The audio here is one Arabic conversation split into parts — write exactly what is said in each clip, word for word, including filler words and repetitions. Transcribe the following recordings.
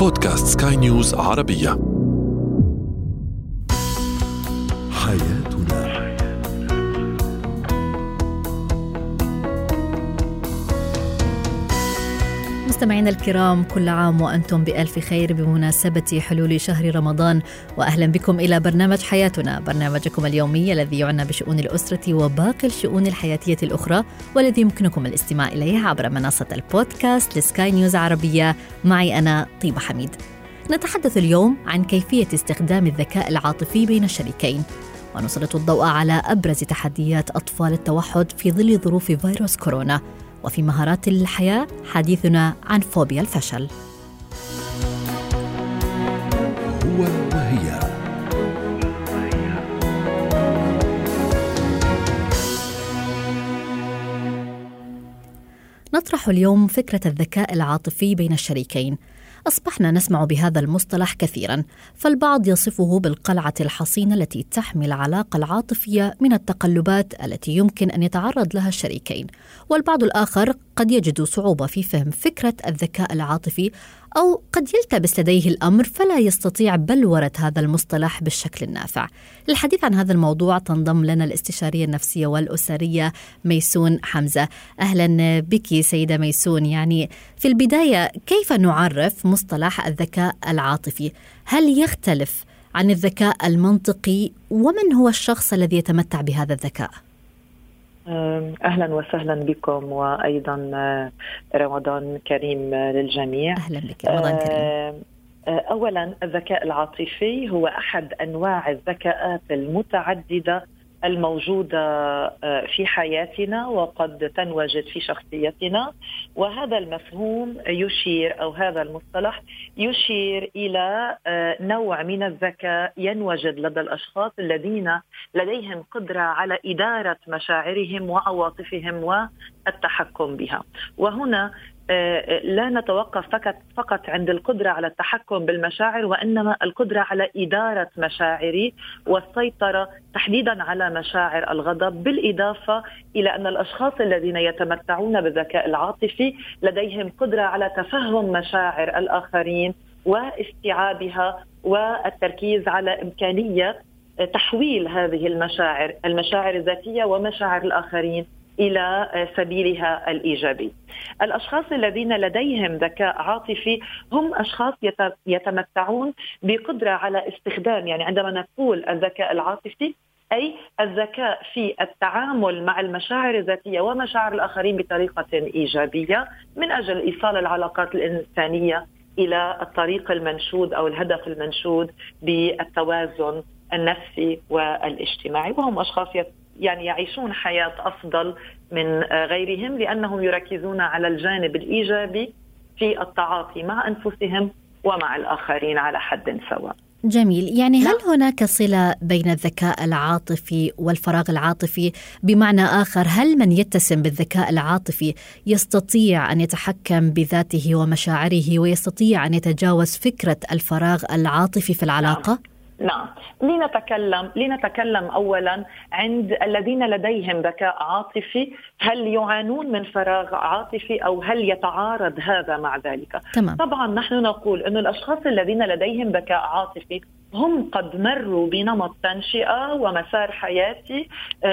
بودكاست سكاي نيوز عربية. حياتنا مستمعينا الكرام، كل عام وأنتم بألف خير بمناسبة حلول شهر رمضان، وأهلا بكم إلى برنامج حياتنا، برنامجكم اليومي الذي يعنى بشؤون الأسرة وباقي الشؤون الحياتية الأخرى، والذي يمكنكم الاستماع إليه عبر منصة البودكاست لسكاي نيوز عربية. معي أنا طيبة حميد. نتحدث اليوم عن كيفية استخدام الذكاء العاطفي بين الشريكين، ونسلط الضوء على أبرز تحديات أطفال التوحد في ظل ظروف فيروس كورونا. وفي مهارات الحياة حديثنا عن فوبيا الفشل. هو وهي. نطرح اليوم فكرة الذكاء العاطفي بين الشريكين. أصبحنا نسمع بهذا المصطلح كثيراً، فالبعض يصفه بالقلعة الحصينة التي تحمي العلاقة العاطفية من التقلبات التي يمكن أن يتعرض لها الشريكين، والبعض الآخر قد يجد صعوبة في فهم فكرة الذكاء العاطفي، أو قد يلتبس لديه الأمر فلا يستطيع بلورة هذا المصطلح بالشكل النافع. للحديث عن هذا الموضوع تنضم لنا الاستشارية النفسية والأسرية ميسون حمزة. أهلا بك سيدة ميسون. يعني في البداية، كيف نعرف مصطلح الذكاء العاطفي؟ هل يختلف عن الذكاء المنطقي؟ ومن هو الشخص الذي يتمتع بهذا الذكاء؟ أهلا وسهلا بكم، وأيضا رمضان كريم للجميع. أهلا بك، رمضان كريم. أولا، الذكاء العاطفي هو أحد أنواع الذكاءات المتعددة الموجودة في حياتنا، وقد تنوجد في شخصيتنا. وهذا المفهوم يشير، أو هذا المصطلح يشير إلى نوع من الذكاء ينوجد لدى الأشخاص الذين لديهم قدرة على إدارة مشاعرهم وعواطفهم والتحكم بها. وهنا لا نتوقف فقط فقط عند القدرة على التحكم بالمشاعر، وإنما القدرة على إدارة مشاعري والسيطرة تحديدا على مشاعر الغضب، بالإضافة إلى أن الأشخاص الذين يتمتعون بالذكاء العاطفي لديهم قدرة على تفهم مشاعر الآخرين واستيعابها، والتركيز على إمكانية تحويل هذه المشاعر المشاعر الذاتية ومشاعر الآخرين إلى سبيلها الإيجابي. الأشخاص الذين لديهم ذكاء عاطفي هم أشخاص يتمتعون بقدرة على استخدام، يعني عندما نقول الذكاء العاطفي أي الذكاء في التعامل مع المشاعر الذاتية ومشاعر الآخرين بطريقة إيجابية، من أجل إيصال العلاقات الإنسانية إلى الطريق المنشود أو الهدف المنشود بالتوازن النفسي والاجتماعي. وهم أشخاص يعني يعيشون حياة أفضل من غيرهم، لأنهم يركزون على الجانب الإيجابي في التعاطي مع أنفسهم ومع الآخرين على حد سواء. جميل. يعني هل هناك صلة بين الذكاء العاطفي والفراغ العاطفي؟ بمعنى آخر، هل من يتسم بالذكاء العاطفي يستطيع أن يتحكم بذاته ومشاعره، ويستطيع أن يتجاوز فكرة الفراغ العاطفي في العلاقة؟ نعم. لنتكلم لنتكلم أولا عند الذين لديهم ذكاء عاطفي، هل يعانون من فراغ عاطفي أو هل يتعارض هذا مع ذلك؟ تمام. طبعا نحن نقول أن الأشخاص الذين لديهم ذكاء عاطفي هم قد مروا بنمط تنشئة ومسار حياتي،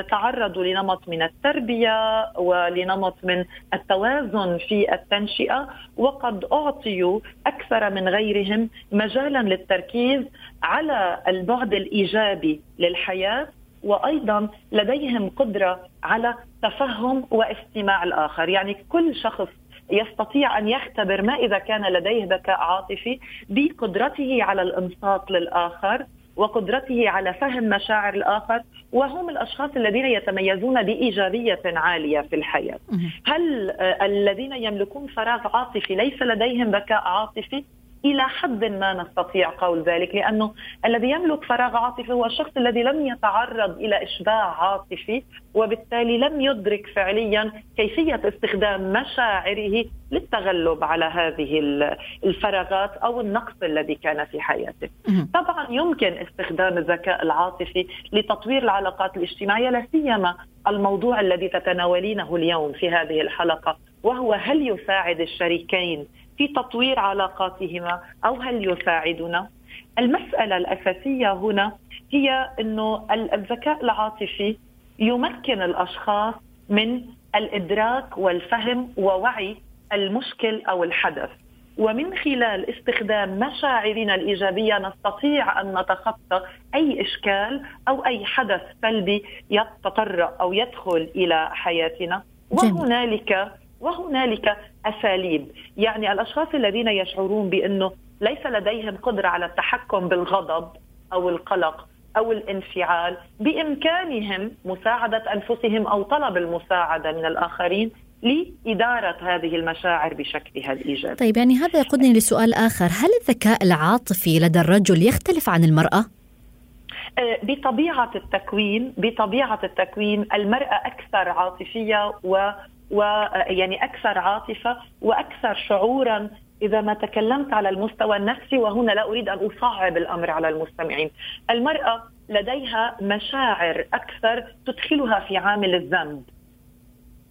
تعرضوا لنمط من التربية ولنمط من التوازن في التنشئة، وقد أعطيوا أكثر من غيرهم مجالا للتركيز على البعد الإيجابي للحياة، وأيضا لديهم قدرة على تفهم واستماع الآخر. يعني كل شخص يستطيع أن يختبر ما إذا كان لديه ذكاء عاطفي بقدرته على الإنصات للآخر وقدرته على فهم مشاعر الآخر، وهم الأشخاص الذين يتميزون بإيجابية عالية في الحياة. هل الذين يملكون فراغ عاطفي ليس لديهم ذكاء عاطفي؟ إلى حد ما نستطيع قول ذلك، لأنه الذي يملك فراغ عاطفي هو الشخص الذي لم يتعرض إلى إشباع عاطفي، وبالتالي لم يدرك فعليا كيفية استخدام مشاعره للتغلب على هذه الفراغات أو النقص الذي كان في حياته. طبعا يمكن استخدام الذكاء العاطفي لتطوير العلاقات الاجتماعية، لا سيما الموضوع الذي تتناولينه اليوم في هذه الحلقة، وهو هل يساعد الشريكين في تطوير علاقاتهما، أو هل يساعدنا؟ المسألة الأساسية هنا هي أنه الذكاء العاطفي يمكن الأشخاص من الإدراك والفهم ووعي المشكل أو الحدث، ومن خلال استخدام مشاعرنا الإيجابية نستطيع أن نتخطى أي إشكال أو أي حدث سلبي يتطرأ أو يدخل إلى حياتنا. وهنالك وهنالك أساليب، يعني الأشخاص الذين يشعرون بأنه ليس لديهم قدرة على التحكم بالغضب أو القلق أو الانفعال، بإمكانهم مساعدة أنفسهم أو طلب المساعدة من الآخرين لإدارة هذه المشاعر بشكلها الإيجابي. طيب، يعني هذا يقودني لسؤال آخر، هل الذكاء العاطفي لدى الرجل يختلف عن المرأة؟ بطبيعة التكوين بطبيعة التكوين المرأة أكثر عاطفية و ويعني أكثر عاطفة وأكثر شعوراً إذا ما تكلمت على المستوى النفسي، وهنا لا أريد أن أصعب الأمر على المستمعين. المرأة لديها مشاعر أكثر تدخلها في عامل الذنب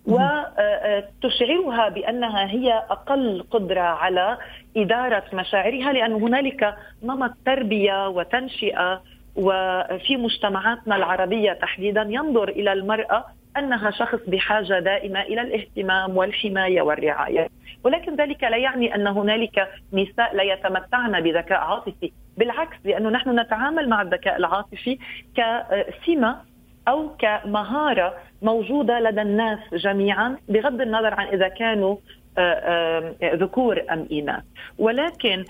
وتشعرها بأنها هي أقل قدرة على إدارة مشاعرها، لأن هنالك نمط تربية وتنشئة، وفي مجتمعاتنا العربية تحديداً ينظر إلى المرأة أنها شخص بحاجة دائمة إلى الاهتمام والحماية والرعاية، ولكن ذلك لا يعني أن هنالك نساء لا يتمتعن بذكاء عاطفي، بالعكس، لأنه نحن نتعامل مع الذكاء العاطفي كسمة أو كمهارة موجودة لدى الناس جميعا بغض النظر عن إذا كانوا ذكور أم إناث. ولكن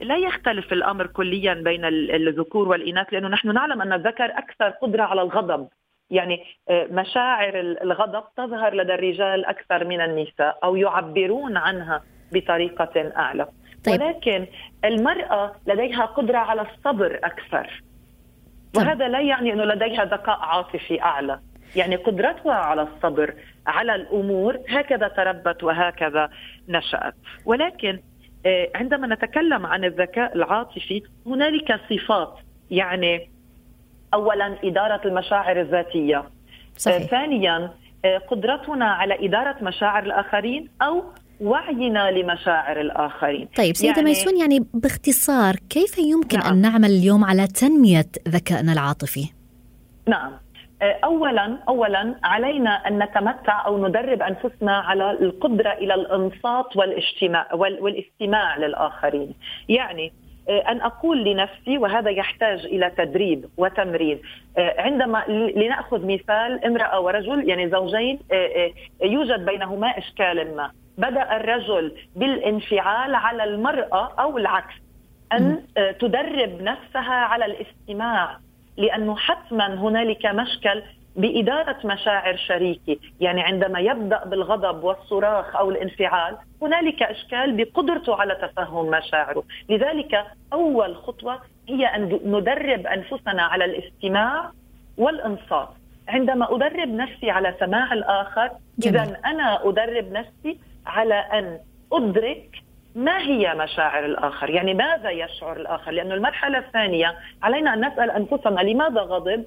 لا يختلف الأمر كليا بين الذكور والإناث، لأنه نحن نعلم أن الذكر أكثر قدرة على الغضب، يعني مشاعر الغضب تظهر لدى الرجال أكثر من النساء أو يعبرون عنها بطريقة أعلى. طيب. ولكن المرأة لديها قدرة على الصبر أكثر. طيب. وهذا لا يعني أنه لديها ذكاء عاطفي أعلى، يعني قدرتها على الصبر على الأمور، هكذا تربت وهكذا نشأت. ولكن عندما نتكلم عن الذكاء العاطفي هنالك صفات، يعني أولا إدارة المشاعر الذاتية. صحيح. ثانيا قدرتنا على إدارة مشاعر الآخرين أو وعينا لمشاعر الآخرين. طيب سيدة يعني... ميسون، يعني باختصار كيف يمكن نعم. أن نعمل اليوم على تنمية ذكائنا العاطفي؟ نعم، أولا أولا علينا أن نتمتع أو ندرب أنفسنا على القدرة إلى الإنصات والاجتماع والاستماع للآخرين، يعني أن أقول لنفسي، وهذا يحتاج إلى تدريب وتمرين. عندما لنأخذ مثال امرأة ورجل، يعني زوجين يوجد بينهما إشكال ما، بدأ الرجل بالانفعال على المرأة أو العكس، أن تدرب نفسها على الاستماع، لأنه حتما هنالك مشكل بإدارة مشاعر شريكي، يعني عندما يبدأ بالغضب والصراخ أو الانفعال هنالك إشكال بقدرته على تفهم مشاعره. لذلك أول خطوة هي أن ندرب أنفسنا على الاستماع والإنصات. عندما أدرب نفسي على سماع الآخر، إذن أنا أدرب نفسي على أن أدرك ما هي مشاعر الآخر، يعني ماذا يشعر الآخر، لأن المرحلة الثانية علينا أن نسأل أنفسنا لماذا غضب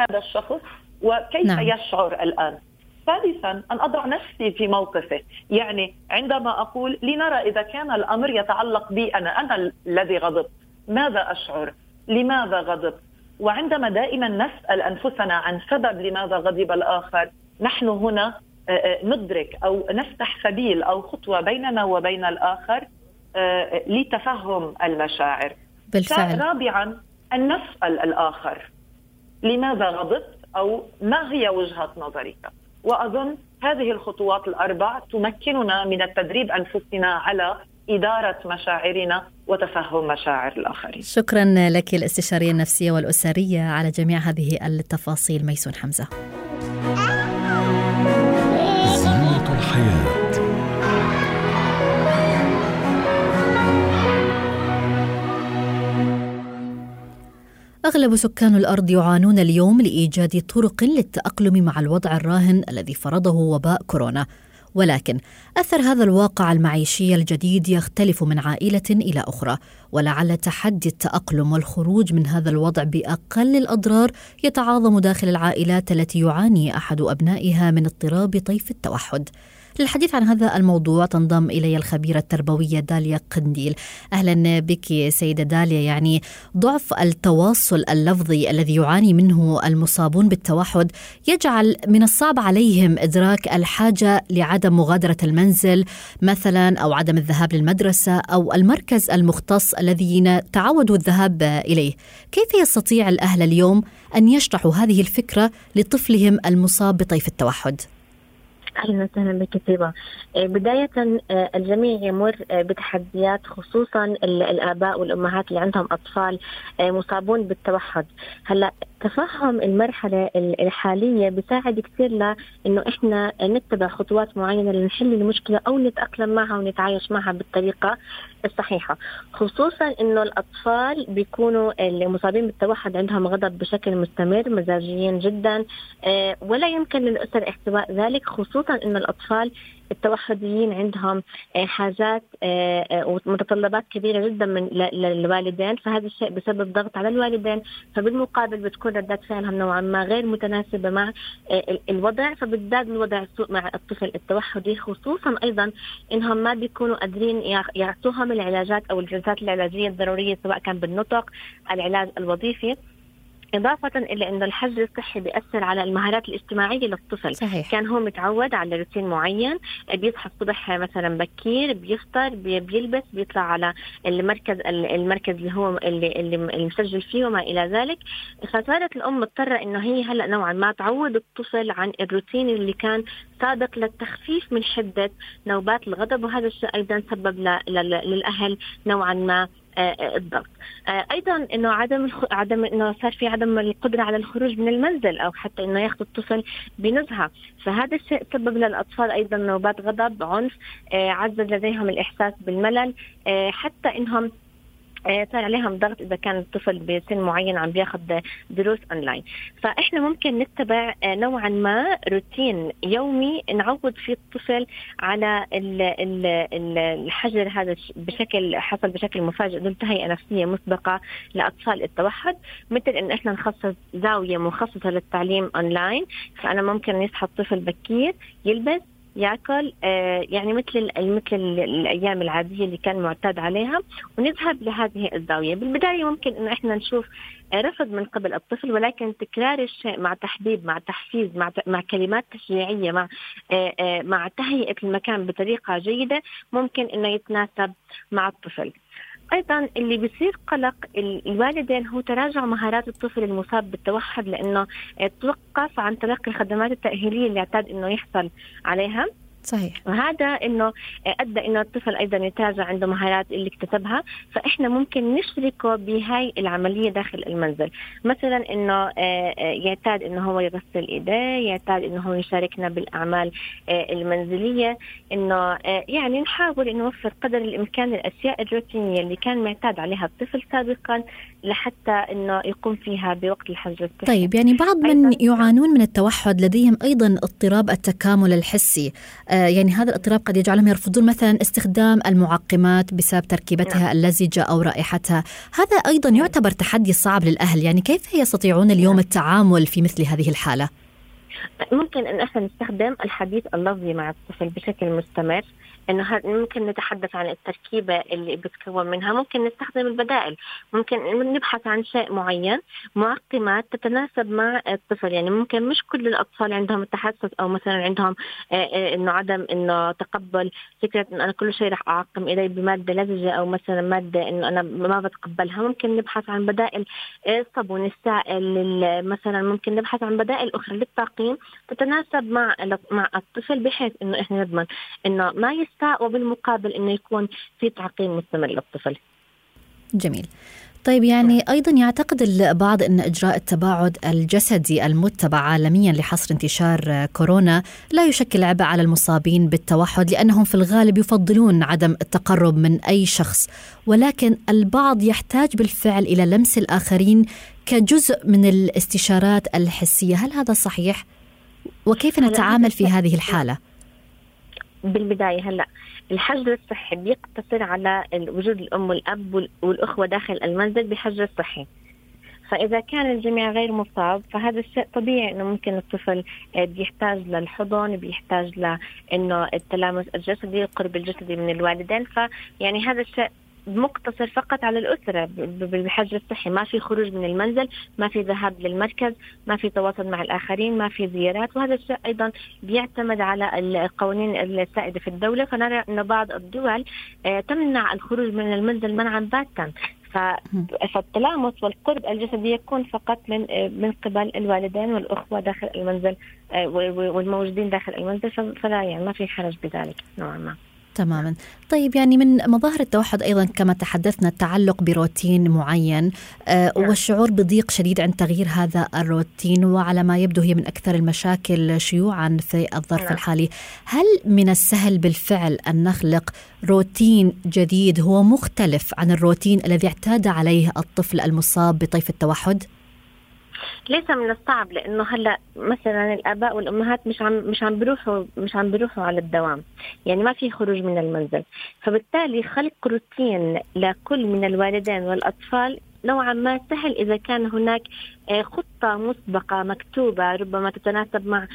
هذا الشخص وكيف نعم. يشعر الآن. ثالثا أن أضع نفسي في موقفه، يعني عندما أقول لنرى إذا كان الأمر يتعلق بي أنا أنا الذي غضبت، ماذا أشعر، لماذا غضبت. وعندما دائما نسأل أنفسنا عن سبب لماذا غضب الآخر، نحن هنا ندرك أو نفتح سبيل أو خطوة بيننا وبين الآخر لتفهم المشاعر. بالفعل. رابعا أن نسأل الآخر لماذا غضبت أو ما هي وجهة نظرك. وأظن هذه الخطوات الأربع تمكننا من التدريب أنفسنا على إدارة مشاعرنا وتفهم مشاعر الآخرين. شكرا لك الاستشارية النفسية والأسرية على جميع هذه التفاصيل ميسون حمزة. أغلب سكان الأرض يعانون اليوم لإيجاد طرق للتأقلم مع الوضع الراهن الذي فرضه وباء كورونا، ولكن أثر هذا الواقع المعيشي الجديد يختلف من عائلة إلى أخرى، ولعل تحدي التأقلم والخروج من هذا الوضع بأقل الأضرار يتعاظم داخل العائلات التي يعاني أحد أبنائها من اضطراب طيف التوحد. للحديث عن هذا الموضوع تنضم إلي الخبيرة التربوية داليا قنديل. أهلا بك سيدة داليا. يعني ضعف التواصل اللفظي الذي يعاني منه المصابون بالتوحد يجعل من الصعب عليهم إدراك الحاجة لعدم مغادرة المنزل مثلا أو عدم الذهاب للمدرسة أو المركز المختص الذين تعودوا الذهاب إليه. كيف يستطيع الأهل اليوم أن يشرحوا هذه الفكرة لطفلهم المصاب بطيف التوحد؟ أهلا وسهلا بك طيبة. بداية الجميع يمر بتحديات، خصوصا الآباء والأمهات اللي عندهم أطفال مصابون بالتوحد. هلا تفهم المرحلة الحالية بيساعد كثير لأنه إحنا نتبع خطوات معينة لنحل المشكلة أو نتأقلم معها ونتعايش معها بالطريقة الصحيحة، خصوصا إنه الأطفال بيكونوا المصابين بالتوحد عندهم غضب بشكل مستمر، مزاجيين جدا، ولا يمكن للأسر احتواء ذلك، خصوصا إنه الأطفال التوحديين عندهم حاجات ومتطلبات كبيرة جدا من للوالدين، فهذا الشيء بسبب ضغط على الوالدين، فبالمقابل بتكون ردات فعلهم نوعا ما غير متناسبة مع الوضع، فبتزداد من وضع السوء مع الطفل التوحدي، خصوصا أيضا إنهم ما بيكونوا قادرين يعطوهم العلاجات أو الجلسات العلاجية الضرورية سواء كان بالنطق، العلاج الوظيفي. إضافة إلى أنه الحجر الصحي بيأثر على المهارات الاجتماعية للطفل. صحيح. كان هو متعود على روتين معين، بيصحى الصبح مثلا بكير، بيفطر، بيلبس، بيطلع على المركز المركز اللي هو اللي, اللي مسجل فيه وما إلى ذلك، فصارت الأم مضطرة أنه هي هلأ نوعا ما تعود الطفل عن الروتين اللي كان سابق للتخفيف من شدة نوبات الغضب، وهذا الشيء أيضا سبب للأهل نوعا ما الضغط. ايضا انه عدم الخ... عدم انه صار في عدم القدره على الخروج من المنزل او حتى انه ياخذ الطفل بنزهه، فهذا الشيء سبب للاطفال ايضا نوبات غضب، عنف، عزز لديهم الاحساس بالملل، حتى انهم صار عليهم ضغط إذا كان الطفل بسن معين عم بياخد دروس أونلاين. فإحنا ممكن نتبع نوعا ما روتين يومي نعود فيه الطفل على الحجر هذا بشكل حصل بشكل مفاجئ ضمن تهيئة نفسية مسبقة لأطفال التوحد، مثل إن إحنا نخصص زاوية مخصصة للتعليم أونلاين، فأنا ممكن يصحى الطفل بكير، يلبس، يأكل، يعني مثل مثل الأيام العادية اللي كان معتاد عليها، ونذهب لهذه الزاوية. بالبداية ممكن إنه إحنا نشوف رفض من قبل الطفل، ولكن تكرار الشيء مع تحبيب، مع تحفيز، مع مع كلمات تشجيعية، مع مع تهيئة المكان بطريقة جيدة ممكن إنه يتناسب مع الطفل. أيضاً اللي بيصير قلق الوالدين هو تراجع مهارات الطفل المصاب بالتوحد، لأنه توقف عن تلقي الخدمات التأهيلية اللي اعتاد إنه يحصل عليها. صحيح. وهذا إنه أدى إنه الطفل أيضاً يتراجع عنده مهارات اللي اكتسبها، فإحنا ممكن نشركه بهاي العملية داخل المنزل، مثلاً إنه يعتاد إنه هو يغسل إيديه، يعتاد إنه هو يشاركنا بالأعمال المنزلية، إنه يعني نحاول إنه نوفر قدر الإمكان الأشياء الروتينية اللي كان معتاد عليها الطفل سابقاً لحتى إنه يقوم فيها بوقت الحجر الصحي. طيب، يعني بعض من يعانون من التوحد لديهم أيضاً اضطراب التكامل الحسي، يعني هذا الاضطراب قد يجعلهم يرفضون مثلا استخدام المعقمات بسبب تركيبتها اللزجة أو رائحتها. هذا أيضا يعتبر تحدي صعب للأهل، يعني كيف يستطيعون اليوم التعامل في مثل هذه الحالة؟ ممكن أن احنا نستخدم الحديث اللفظي مع الطفل بشكل مستمر، انه ممكن نتحدث عن التركيبه اللي بتكون منها، ممكن نستخدم البدائل، ممكن نبحث عن شيء معين، معقمات تتناسب مع الطفل. يعني ممكن مش كل الاطفال عندهم التحسس او مثلا عندهم انه عدم انه تقبل فكره انه انا كل شيء راح اعقم ايدي بماده لزجه او مثلا ماده انه انا ما بتقبلها. ممكن نبحث عن بدائل الصابون السائل مثلا، ممكن نبحث عن بدائل اخرى للتعقيم تتناسب مع مع الطفل، بحيث انه احنا نضمن انه ما يس وبالمقابل أنه يكون في تعقيم مستمر للطفل. جميل. طيب، يعني أيضا يعتقد البعض أن إجراء التباعد الجسدي المتبع عالميا لحصر انتشار كورونا لا يشكل عبء على المصابين بالتوحد، لأنهم في الغالب يفضلون عدم التقرب من أي شخص، ولكن البعض يحتاج بالفعل إلى لمس الآخرين كجزء من الاستشارات الحسية. هل هذا صحيح؟ وكيف نتعامل في هذه الحالة؟ بالبداية هلأ الحجر الصحي بيقتصر على وجود الأم والأب والأخوة داخل المنزل بحجر صحي، فإذا كان الجميع غير مصاب فهذا الشيء طبيعي إنه ممكن الطفل بيحتاج للحضن، بيحتاج لإنه التلامس الجسدي، القرب الجسدي من الوالدين. فيعني هذا الشيء مقتصر فقط على الأسرة بالحجر الصحي، ما في خروج من المنزل، ما في ذهاب للمركز، ما في تواصل مع الآخرين، ما في زيارات. وهذا الشيء أيضا بيعتمد على القوانين السائدة في الدولة، فنرى أن بعض الدول تمنع الخروج من المنزل منعا باتا، فالتلامس والقرب الجسدي يكون فقط من من قبل الوالدين والأخوة داخل المنزل والموجودين داخل المنزل، فلا يعني ما في حرج بذلك نوعا ما. تماما. طيب، يعني من مظاهر التوحد أيضا كما تحدثنا التعلق بروتين معين والشعور بضيق شديد عند تغيير هذا الروتين، وعلى ما يبدو هي من أكثر المشاكل شيوعا في الظرف الحالي. هل من السهل بالفعل أن نخلق روتين جديد هو مختلف عن الروتين الذي اعتاد عليه الطفل المصاب بطيف التوحد؟ ليس من الصعب، لانه هلا مثلا الاباء والامهات مش عم مش عم بيروحوا مش عم بيروحوا على الدوام، يعني ما في خروج من المنزل، فبالتالي خلق روتين لكل من الوالدين والاطفال نوعا ما سهل إذا كان هناك خطة مسبقة مكتوبة ربما تتناسب مع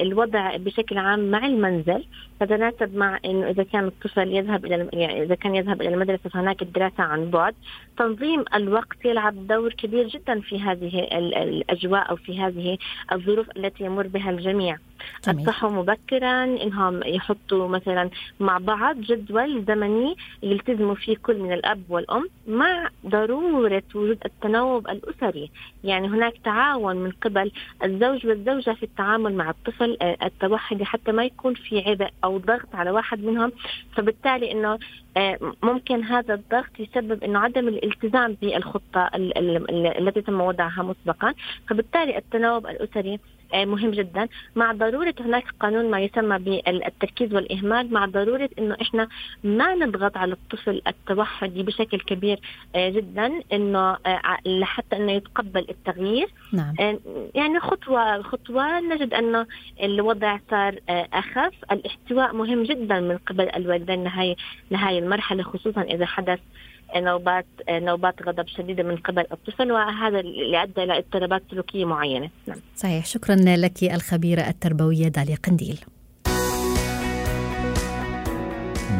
الوضع بشكل عام مع المنزل، تتناسب مع إنه إذا كان الطفل يذهب إلى يعني إذا كان يذهب إلى المدرسة فهناك الدراسة عن بعد. تنظيم الوقت يلعب دور كبير جدا في هذه الأجواء أو في هذه الظروف التي يمر بها الجميع. الصحوا مبكرا، إنهم يحطوا مثلا مع بعض جدول زمني يلتزموا فيه كل من الأب والأم، مع ضرورة وجود التناوب الأسري، يعني هناك تعاون من قبل الزوج والزوجة في التعامل مع الطفل التوحدي حتى ما يكون في عبء أو ضغط على واحد منهم. فبالتالي أنه ممكن هذا الضغط يسبب أنه عدم الالتزام بالخطة التي تم وضعها مسبقا، فبالتالي التناوب الأسري مهم جدا، مع ضرورة هناك قانون ما يسمى بالتركيز والإهمال، مع ضرورة إنه إحنا ما نضغط على الطفل التوحدي بشكل كبير جدا إنه لحتى إنه يتقبل التغيير. نعم. يعني خطوة خطوة نجد إنه الوضع صار أخف. الاحتواء مهم جدا من قبل الوالدين لهاي لهاي المرحلة، خصوصا إذا حدث نوبات نوبات غضب شديدة من قبل الطفل، وهذا اللي أدى إلى اضطرابات سلوكية معينة. نعم. صحيح. شكرا لك الخبيرة التربوية داليا قنديل.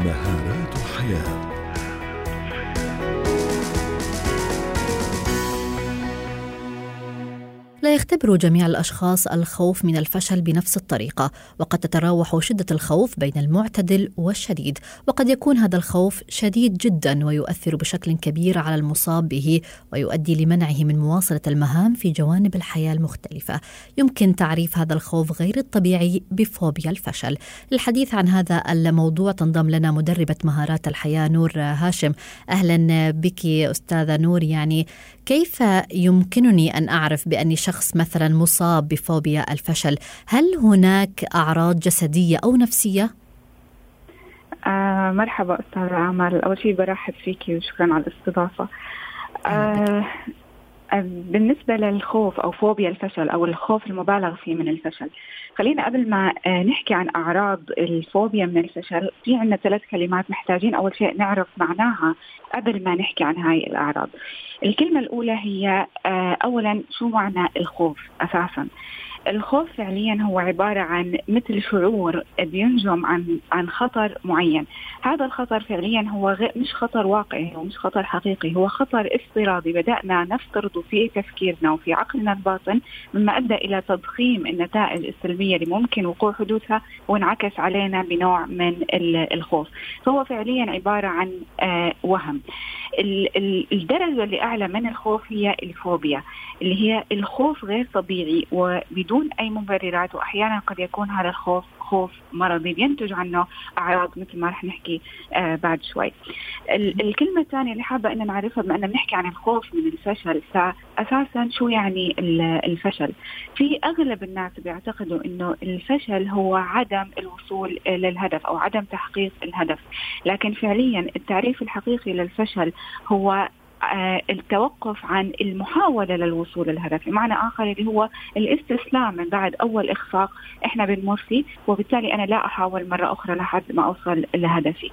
مهارات حياة. لا يختبر جميع الأشخاص الخوف من الفشل بنفس الطريقة، وقد تتراوح شدة الخوف بين المعتدل والشديد، وقد يكون هذا الخوف شديد جدا ويؤثر بشكل كبير على المصاب به ويؤدي لمنعه من مواصلة المهام في جوانب الحياة المختلفة. يمكن تعريف هذا الخوف غير الطبيعي بفوبيا الفشل. للحديث عن هذا الموضوع تنضم لنا مدربة مهارات الحياة نور هاشم. أهلا بك أستاذة نور. يعني كيف يمكنني أن أعرف بأني شخص مثلا مصاب بفوبيا الفشل؟ هل هناك أعراض جسدية أو نفسية؟ آه مرحبا أستاذ عمر، أول شيء برحب فيكي وشكرا على الاستضافة. آه آه بالنسبة للخوف أو فوبيا الفشل أو الخوف المبالغ فيه من الفشل، خلينا قبل ما آه نحكي عن أعراض الفوبيا من الفشل، في عندنا ثلاث كلمات محتاجين أول شيء نعرف معناها قبل ما نحكي عن هاي الأعراض. الكلمة الأولى هي أولاً شو معنى الخوف أساساً؟ الخوف فعلياً هو عبارة عن مثل شعور بينجم عن عن خطر معين. هذا الخطر فعلياً هو غير مش خطر واقعي ومش خطر حقيقي، هو خطر افتراضي بدأنا نفترضه في تفكيرنا وفي عقلنا الباطن، مما أدى إلى تضخيم النتائج السلبية اللي ممكن وقوع حدوثها وانعكس علينا بنوع من الخوف. فهو فعلياً عبارة عن وهم. الدرجة اللي أعلى من الخوف هي الفوبيا، اللي هي الخوف غير طبيعي وبدون أي مبررات، وأحيانا قد يكون هذا الخوف خوف مرضي بينتج عنه أعراض مثل ما رح نحكي آه بعد شوي. الكلمة الثانية اللي حابة أن نعرفها بما أننا بنحكي عن الخوف من الفشل، فأساسا شو يعني الفشل؟ في أغلب الناس بيعتقدوا أنه الفشل هو عدم الوصول للهدف أو عدم تحقيق الهدف، لكن فعليا التعريف الحقيقي للفشل هو التوقف عن المحاولة للوصول للهدف، بمعنى آخر اللي هو الاستسلام من بعد أول إخفاق إحنا بنمر فيه، وبالتالي أنا لا أحاول مرة أخرى لحد ما أوصل لهدفي.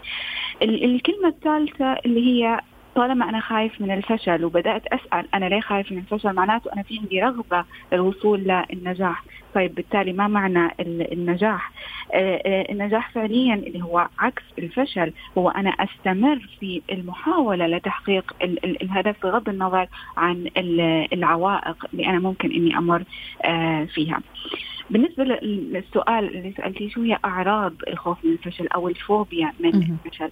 الكلمة الثالثة اللي هي طالما أنا خايف من الفشل وبدأت أسأل أنا ليه خايف من الفشل، معناته أنا في عندي رغبة للوصول للنجاح. طيب بالتالي ما معنى النجاح؟ النجاح فعليا اللي هو عكس الفشل هو أنا أستمر في المحاولة لتحقيق الهدف بغض النظر عن العوائق اللي أنا ممكن إني أمر فيها. بالنسبة للسؤال اللي سألتي شو هي أعراض الخوف من الفشل أو الفوبيا من الفشل،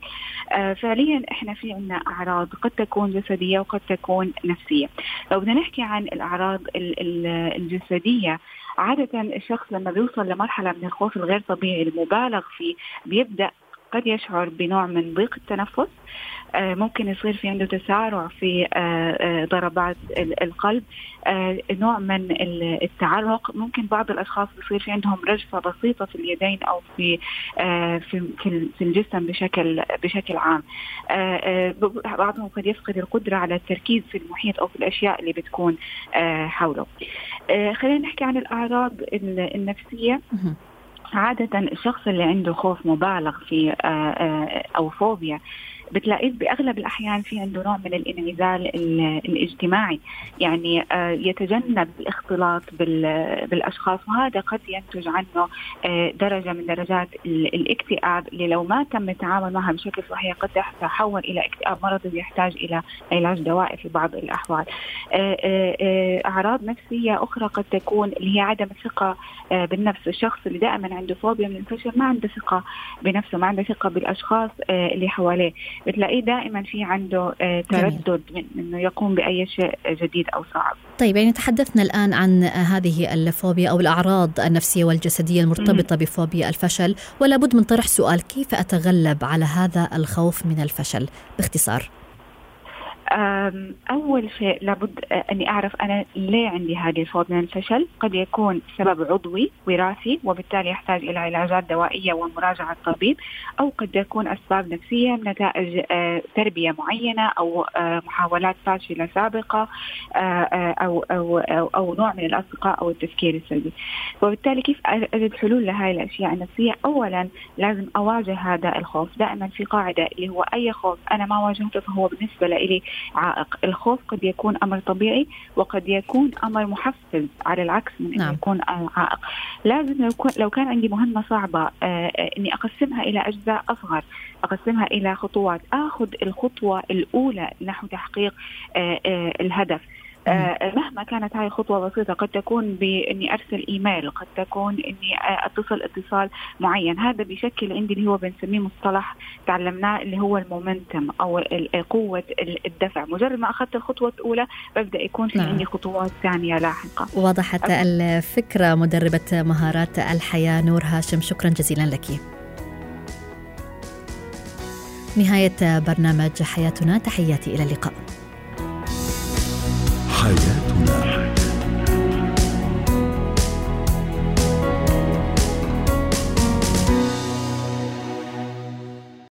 آه فعليا إحنا في عنا أعراض قد تكون جسدية وقد تكون نفسية. لو بدنا نحكي عن الأعراض الجسدية، عادة الشخص لما بيوصل لمرحلة من الخوف الغير طبيعي المبالغ فيه بيبدأ قد يشعر بنوع من ضيق التنفس، ممكن يصير في عنده تسارع في ضربات القلب، نوع من التعرق، ممكن بعض الأشخاص يصير في عندهم رجفة بسيطة في اليدين أو في في في الجسم بشكل بشكل عام. بعضهم قد يفقد القدرة على التركيز في المحيط أو في الأشياء اللي بتكون حوله. خلينا نحكي عن الأعراض النفسية. عادة الشخص اللي عنده خوف مبالغ فيه أو فوبيا بتلاقيه بأغلب الأحيان في عنده نوع من الانعزال الاجتماعي، يعني يتجنب الاختلاط بالأشخاص، وهذا قد ينتج عنه درجة من درجات الاكتئاب اللي لو ما تم التعامل معها بشكل صحيح قد تتحول إلى اكتئاب مرضي يحتاج إلى علاج دوائي في بعض الأحوال. أعراض نفسية أخرى قد تكون اللي هي عدم الثقة بالنفس. الشخص اللي دائما عنده فوبيا من الفشل ما عنده ثقة بنفسه، ما عنده ثقة بالأشخاص اللي حواليه، بتلاقيه دائما في عنده تردد من انه يقوم باي شيء جديد او صعب. طيب، يعني تحدثنا الان عن هذه الفوبيا او الاعراض النفسيه والجسديه المرتبطه بفوبيا الفشل، ولا بد من طرح سؤال: كيف اتغلب على هذا الخوف من الفشل باختصار؟ أول شيء لابد أني أعرف أنا ليه عندي هذه الفوبيا من الفشل. قد يكون سبب عضوي وراثي وبالتالي يحتاج إلى علاجات دوائية ومراجعة الطبيب، أو قد يكون أسباب نفسية نتائج تربية معينة أو محاولات فاشلة سابقة أو, أو, أو, أو نوع من الأصدقاء أو التفكير السلبي. وبالتالي كيف أجد حلول لهذه الأشياء النفسية؟ أولا لازم أواجه هذا الخوف. دائما في قاعدة اللي هو أي خوف أنا ما واجهته فهو بالنسبة لي عائق. الخوف قد يكون أمر طبيعي وقد يكون أمر محفز، على العكس من أن يكون عائق. لازم لو كان عندي مهمة صعبة أني أقسمها إلى أجزاء أصغر، أقسمها إلى خطوات، أخذ الخطوة الأولى نحو تحقيق الهدف. آه مهما كانت هاي خطوة بسيطة، قد تكون بإني أرسل إيميل، قد تكون إني أتصل اتصال معين. هذا بشكل عندي اللي هو بنسميه مصطلح تعلمناه اللي هو المومنتم أو قوة الدفع. مجرد ما أخذت الخطوة الأولى ببدأ يكون في عندي خطوات ثانية لاحقة. وضحت الفكرة مدربة مهارات الحياة نور هاشم، شكرا جزيلا لك. نهاية برنامج حياتنا، تحياتي إلى اللقاء.